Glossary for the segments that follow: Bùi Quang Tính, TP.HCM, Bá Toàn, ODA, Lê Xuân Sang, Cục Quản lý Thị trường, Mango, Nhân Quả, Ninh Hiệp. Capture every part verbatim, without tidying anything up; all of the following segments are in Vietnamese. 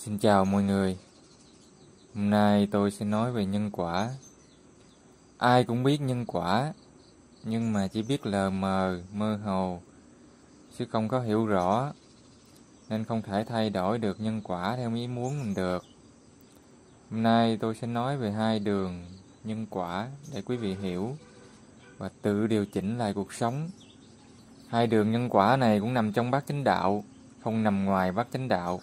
Xin chào mọi người. Hôm nay tôi sẽ nói về nhân quả. Ai cũng biết nhân quả, nhưng mà chỉ biết lờ mờ, mơ hồ, chứ không có hiểu rõ, nên không thể thay đổi được nhân quả theo ý muốn mình được. Hôm nay tôi sẽ nói về hai đường nhân quả để quý vị hiểu và tự điều chỉnh lại cuộc sống. Hai đường nhân quả này cũng nằm trong bát chánh đạo, không nằm ngoài bát chánh đạo.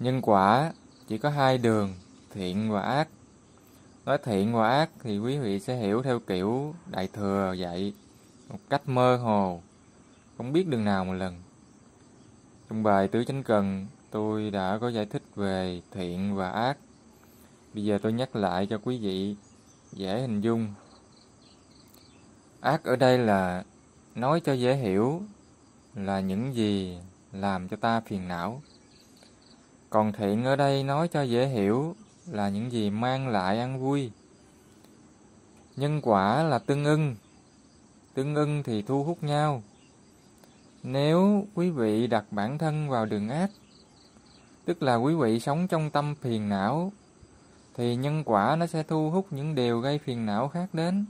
Nhân quả chỉ có hai đường, thiện và ác. Nói thiện và ác thì quý vị sẽ hiểu theo kiểu Đại Thừa dạy, một cách mơ hồ, không biết đường nào một lần. Trong bài Tứ Chánh Cần, tôi đã có giải thích về thiện và ác. Bây giờ tôi nhắc lại cho quý vị dễ hình dung. Ác ở đây là, nói cho dễ hiểu, là những gì làm cho ta phiền não. Còn thiện ở đây nói cho dễ hiểu là những gì mang lại an vui. Nhân quả là tương ưng. Tương ưng thì thu hút nhau. Nếu quý vị đặt bản thân vào đường ác, tức là quý vị sống trong tâm phiền não, thì nhân quả nó sẽ thu hút những điều gây phiền não khác đến,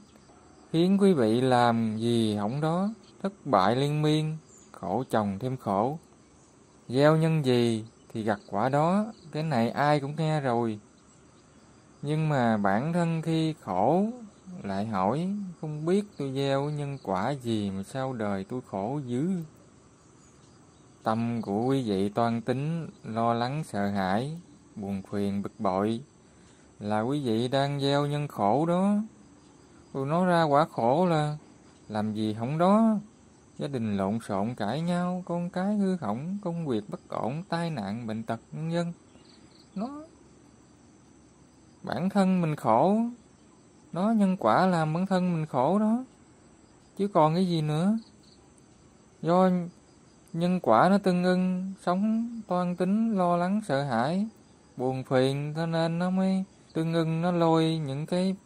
khiến quý vị làm gì hỏng đó, thất bại liên miên, khổ chồng thêm khổ. Gieo nhân gì thì gặt quả đó, cái này ai cũng nghe rồi. Nhưng mà bản thân khi khổ, lại hỏi, không biết tôi gieo nhân quả gì mà sao đời tôi khổ dữ. Tâm của quý vị toan tính, lo lắng sợ hãi, buồn phiền bực bội, là quý vị đang gieo nhân khổ đó. Tôi nói ra quả khổ là làm gì không đó. Gia đình lộn xộn cãi nhau, con cái hư hỏng, công việc bất ổn, tai nạn, bệnh tật, nhân dân. Nó bản thân mình khổ, nó nhân quả làm bản thân mình khổ đó, chứ còn cái gì nữa. Do nhân quả nó tương ưng, sống toan tính, lo lắng, sợ hãi, buồn phiền, cho nên nó mới tương ưng, nó lôi những cái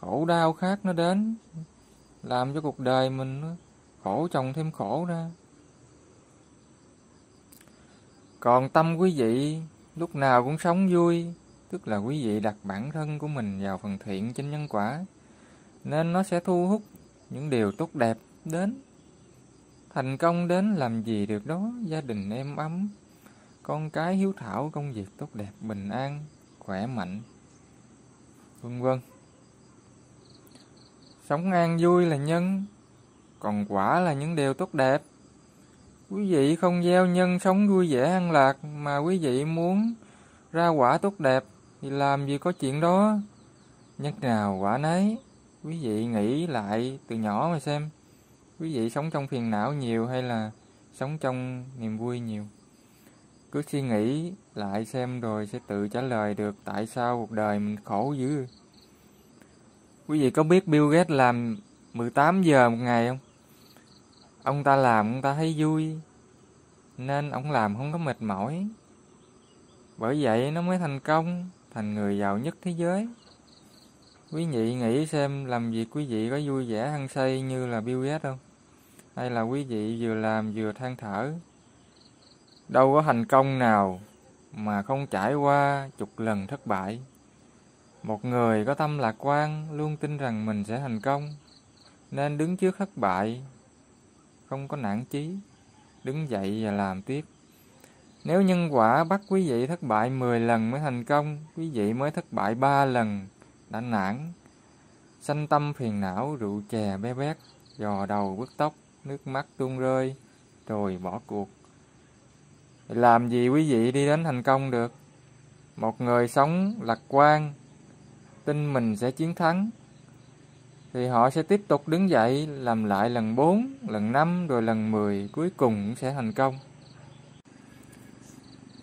khổ đau khác nó đến, làm cho cuộc đời mình khổ chồng thêm khổ ra. Còn tâm quý vị lúc nào cũng sống vui, tức là quý vị đặt bản thân của mình vào phần thiện trên nhân quả, nên nó sẽ thu hút những điều tốt đẹp đến. Thành công đến, làm gì được đó, gia đình êm ấm, con cái hiếu thảo, công việc tốt đẹp, bình an, khỏe mạnh, vân vân. Sống an vui là nhân, còn quả là những điều tốt đẹp. Quý vị không gieo nhân sống vui vẻ an lạc, mà quý vị muốn ra quả tốt đẹp, thì làm gì có chuyện đó. Nhân nào quả nấy. Quý vị nghĩ lại từ nhỏ mà xem, quý vị sống trong phiền não nhiều hay là sống trong niềm vui nhiều. Cứ suy nghĩ lại xem rồi sẽ tự trả lời được tại sao cuộc đời mình khổ dữ. Quý vị có biết Bill Gates làm mười tám giờ một ngày không? Ông ta làm ông ta thấy vui, nên ông làm không có mệt mỏi. Bởi vậy nó mới thành công, thành người giàu nhất thế giới. Quý vị nghĩ xem, làm việc quý vị có vui vẻ hăng say như là Bill Gates không? Hay là quý vị vừa làm vừa than thở? Đâu có thành công nào mà không trải qua chục lần thất bại. Một người có tâm lạc quan luôn tin rằng mình sẽ thành công, nên đứng trước thất bại không có nản chí, đứng dậy và làm tiếp. Nếu nhân quả bắt quý vị thất bại mười lần mới thành công, quý vị mới thất bại ba lần đã nản, sanh tâm phiền não, rượu chè bé bét, giò đầu bứt tóc, nước mắt tuôn rơi, rồi bỏ cuộc. Làm gì quý vị đi đến thành công được? Một người sống lạc quan, tin mình sẽ chiến thắng, thì họ sẽ tiếp tục đứng dậy, làm lại lần bốn, lần năm, rồi lần mười, cuối cùng cũng sẽ thành công.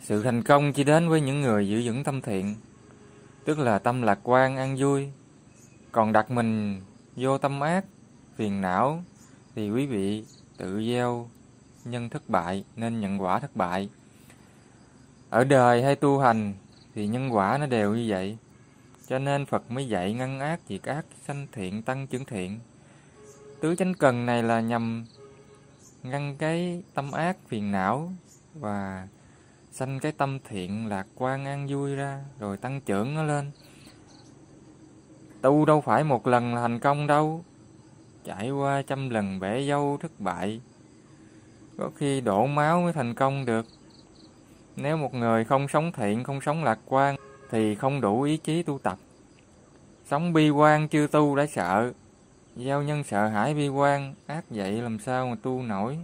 Sự thành công chỉ đến với những người giữ vững tâm thiện, tức là tâm lạc quan, an vui. Còn đặt mình vô tâm ác, phiền não, thì quý vị tự gieo nhân thất bại, nên nhận quả thất bại. Ở đời hay tu hành thì nhân quả nó đều như vậy. Cho nên Phật mới dạy ngăn ác, diệt ác, sanh thiện, tăng trưởng thiện. Tứ chánh cần này là nhằm ngăn cái tâm ác, phiền não và sanh cái tâm thiện, lạc quan, an vui ra, rồi tăng trưởng nó lên. Tu đâu phải một lần là thành công đâu, trải qua trăm lần bể dâu thất bại, có khi đổ máu mới thành công được. Nếu một người không sống thiện, không sống lạc quan thì không đủ ý chí tu tập. Sống bi quan chưa tu đã sợ, gieo nhân sợ hãi bi quan, ác vậy làm sao mà tu nổi.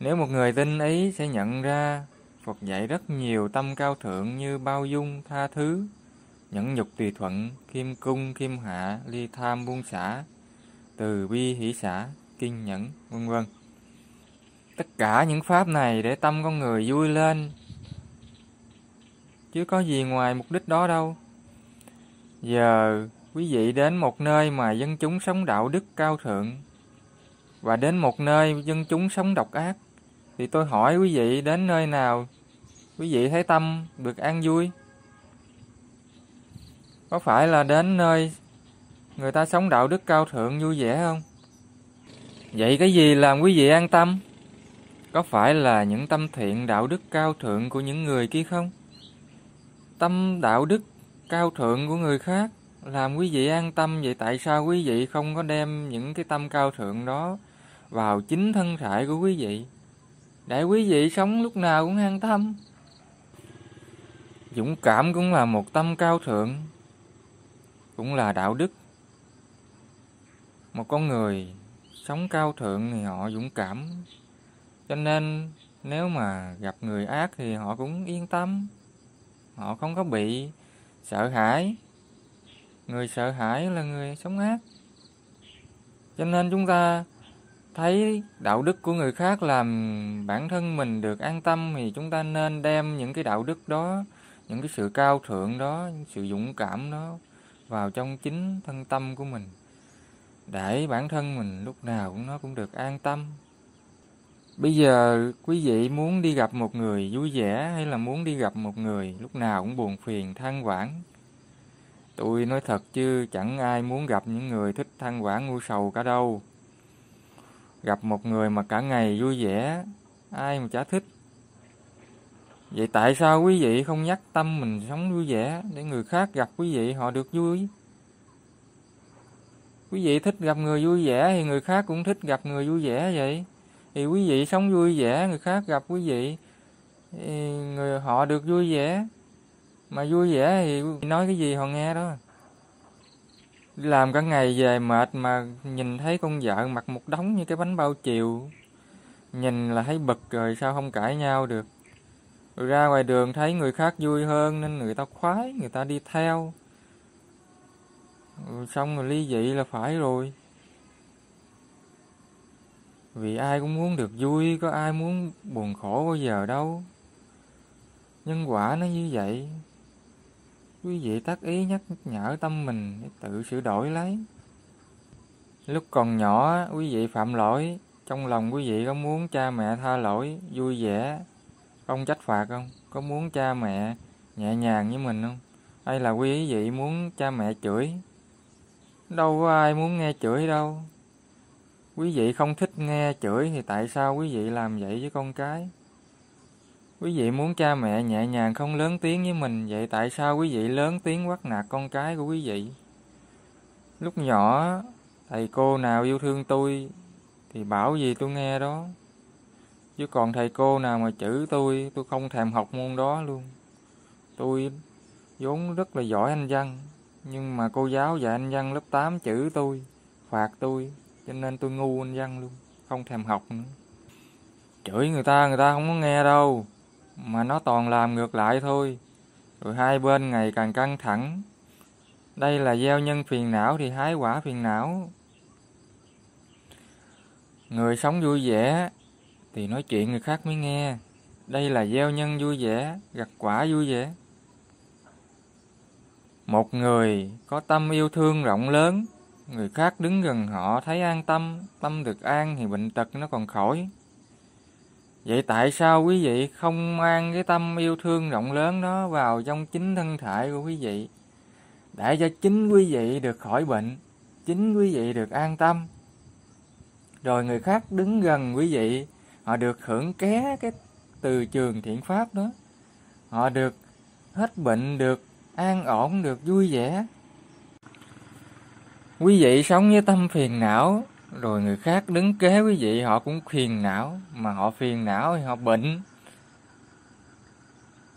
Nếu một người tinh ý sẽ nhận ra Phật dạy rất nhiều tâm cao thượng như bao dung, tha thứ, nhẫn nhục tùy thuận, khiêm cung, khiêm hạ, ly tham buông xả, từ bi hỷ xả, kiên nhẫn, vân vân. Tất cả những pháp này để tâm con người vui lên, chứ có gì ngoài mục đích đó đâu. Giờ quý vị đến một nơi mà dân chúng sống đạo đức cao thượng, và đến một nơi dân chúng sống độc ác, thì tôi hỏi quý vị đến nơi nào quý vị thấy tâm được an vui? Có phải là đến nơi người ta sống đạo đức cao thượng vui vẻ không? Vậy cái gì làm quý vị an tâm? Có phải là những tâm thiện đạo đức cao thượng của những người kia không? Tâm đạo đức cao thượng của người khác làm quý vị an tâm, vậy tại sao quý vị không có đem những cái tâm cao thượng đó vào chính thân thể của quý vị, để quý vị sống lúc nào cũng an tâm? Dũng cảm cũng là một tâm cao thượng, cũng là đạo đức. Một con người sống cao thượng thì họ dũng cảm, cho nên nếu mà gặp người ác thì họ cũng yên tâm, họ không có bị sợ hãi. Người sợ hãi là người sống ác. Cho nên chúng ta thấy đạo đức của người khác làm bản thân mình được an tâm, thì chúng ta nên đem những cái đạo đức đó, những cái sự cao thượng đó, những sự dũng cảm đó vào trong chính thân tâm của mình, để bản thân mình lúc nào cũng nó cũng được an tâm. Bây giờ quý vị muốn đi gặp một người vui vẻ, hay là muốn đi gặp một người lúc nào cũng buồn phiền, than vãn? Tôi nói thật chứ chẳng ai muốn gặp những người thích than vãn ngu sầu cả đâu. Gặp một người mà cả ngày vui vẻ, ai mà chả thích. Vậy tại sao quý vị không nhắc tâm mình sống vui vẻ, để người khác gặp quý vị họ được vui? Quý vị thích gặp người vui vẻ thì người khác cũng thích gặp người vui vẻ vậy. Thì quý vị sống vui vẻ, người khác gặp quý vị thì người họ được vui vẻ. Mà vui vẻ thì nói cái gì họ nghe đó. Làm cả ngày về mệt mà nhìn thấy con vợ mặc một đống như cái bánh bao chiều, nhìn là thấy bực rồi, sao không cãi nhau được. Rồi ra ngoài đường thấy người khác vui hơn nên người ta khoái, người ta đi theo. Rồi xong rồi ly dị là phải rồi. Vì ai cũng muốn được vui, có ai muốn buồn khổ bao giờ đâu. Nhân quả nó như vậy. Quý vị tác ý nhắc nhở tâm mình để tự sửa đổi lấy. Lúc còn nhỏ quý vị phạm lỗi, trong lòng quý vị có muốn cha mẹ tha lỗi, vui vẻ, không trách phạt không? Có muốn cha mẹ nhẹ nhàng với mình không? Hay là quý vị muốn cha mẹ chửi? Đâu có ai muốn nghe chửi đâu. Quý vị không thích nghe chửi thì tại sao quý vị làm vậy với con cái? Quý vị muốn cha mẹ nhẹ nhàng không lớn tiếng với mình, vậy tại sao quý vị lớn tiếng quát nạt con cái của quý vị? Lúc nhỏ, thầy cô nào yêu thương tôi thì bảo gì tôi nghe đó. Chứ còn thầy cô nào mà chửi tôi, tôi không thèm học môn đó luôn. Tôi vốn rất là giỏi Anh văn, nhưng mà cô giáo dạy Anh văn lớp tám chửi tôi, phạt tôi, cho nên tôi ngu Anh văn luôn, không thèm học nữa. Chửi người ta, người ta không có nghe đâu, mà nó toàn làm ngược lại thôi. Rồi hai bên ngày càng căng thẳng. Đây là gieo nhân phiền não thì hái quả phiền não. Người sống vui vẻ thì nói chuyện người khác mới nghe. Đây là gieo nhân vui vẻ, gặt quả vui vẻ. Một người có tâm yêu thương rộng lớn, người khác đứng gần họ thấy an tâm, tâm được an thì bệnh tật nó còn khỏi. Vậy tại sao quý vị không mang cái tâm yêu thương rộng lớn đó vào trong chính thân thể của quý vị, để cho chính quý vị được khỏi bệnh, chính quý vị được an tâm, rồi người khác đứng gần quý vị họ được hưởng ké cái từ trường thiện pháp đó, họ được hết bệnh, được an ổn, được vui vẻ. Quý vị sống với tâm phiền não, rồi người khác đứng kế quý vị họ cũng phiền não, mà họ phiền não thì họ bệnh.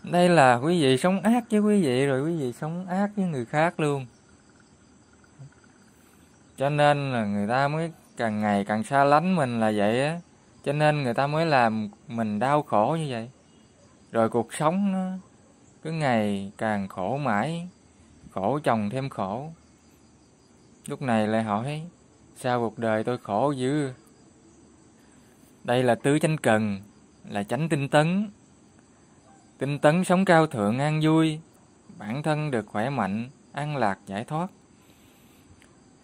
Đây là quý vị sống ác với quý vị, rồi quý vị sống ác với người khác luôn. Cho nên là người ta mới càng ngày càng xa lánh mình là vậy á. Cho nên người ta mới làm mình đau khổ như vậy. Rồi cuộc sống nó cứ ngày càng khổ mãi, khổ chồng thêm khổ. Lúc này lại hỏi, sao cuộc đời tôi khổ dữ? Đây là tứ chánh cần, là chánh tinh tấn. Tinh tấn sống cao thượng an vui, bản thân được khỏe mạnh, an lạc giải thoát.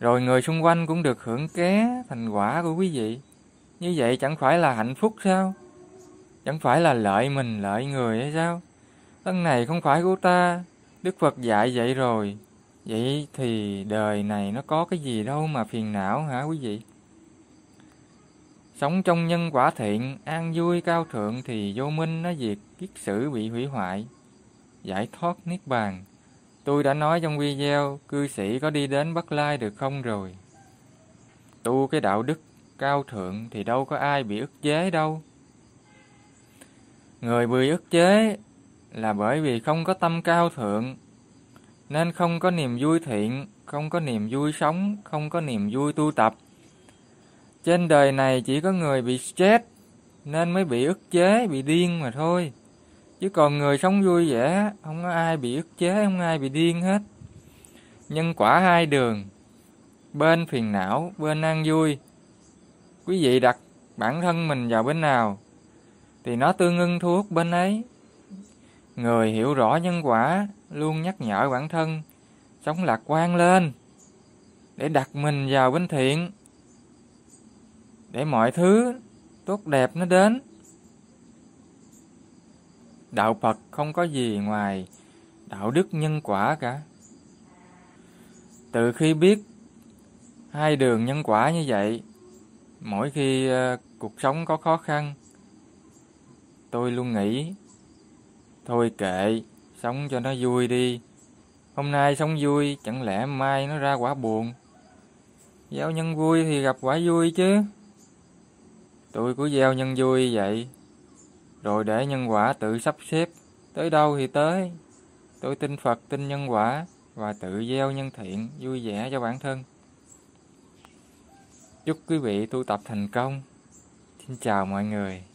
Rồi người xung quanh cũng được hưởng ké thành quả của quý vị. Như vậy chẳng phải là hạnh phúc sao? Chẳng phải là lợi mình lợi người hay sao? Thân này không phải của ta, Đức Phật dạy vậy rồi. Vậy thì đời này nó có cái gì đâu mà phiền não hả quý vị? Sống trong nhân quả thiện, an vui cao thượng thì vô minh nó diệt kiết sử bị hủy hoại, giải thoát niết bàn. Tôi đã nói trong video cư sĩ có đi đến Bất Lai được không rồi. Tu cái đạo đức cao thượng thì đâu có ai bị ức chế đâu. Người bị ức chế là bởi vì không có tâm cao thượng, nên không có niềm vui thiện, không có niềm vui sống, không có niềm vui tu tập. Trên đời này chỉ có người bị stress nên mới bị ức chế, bị điên mà thôi. Chứ còn người sống vui vẻ, không có ai bị ức chế, không ai bị điên hết. Nhân quả hai đường, bên phiền não, bên an vui. Quý vị đặt bản thân mình vào bên nào thì nó tương ưng thu hút bên ấy. Người hiểu rõ nhân quả luôn nhắc nhở bản thân sống lạc quan lên, để đặt mình vào bên thiện, để mọi thứ tốt đẹp nó đến. Đạo Phật không có gì ngoài đạo đức nhân quả cả. Từ khi biết hai đường nhân quả như vậy, mỗi khi uh, cuộc sống có khó khăn, tôi luôn nghĩ thôi kệ, sống cho nó vui đi. Hôm nay sống vui, chẳng lẽ mai nó ra quả buồn? Gieo nhân vui thì gặp quả vui chứ. Tôi cứ gieo nhân vui vậy, rồi để nhân quả tự sắp xếp, tới đâu thì tới. Tôi tin Phật, tin nhân quả, và tự gieo nhân thiện, vui vẻ cho bản thân. Chúc quý vị tu tập thành công. Xin chào mọi người.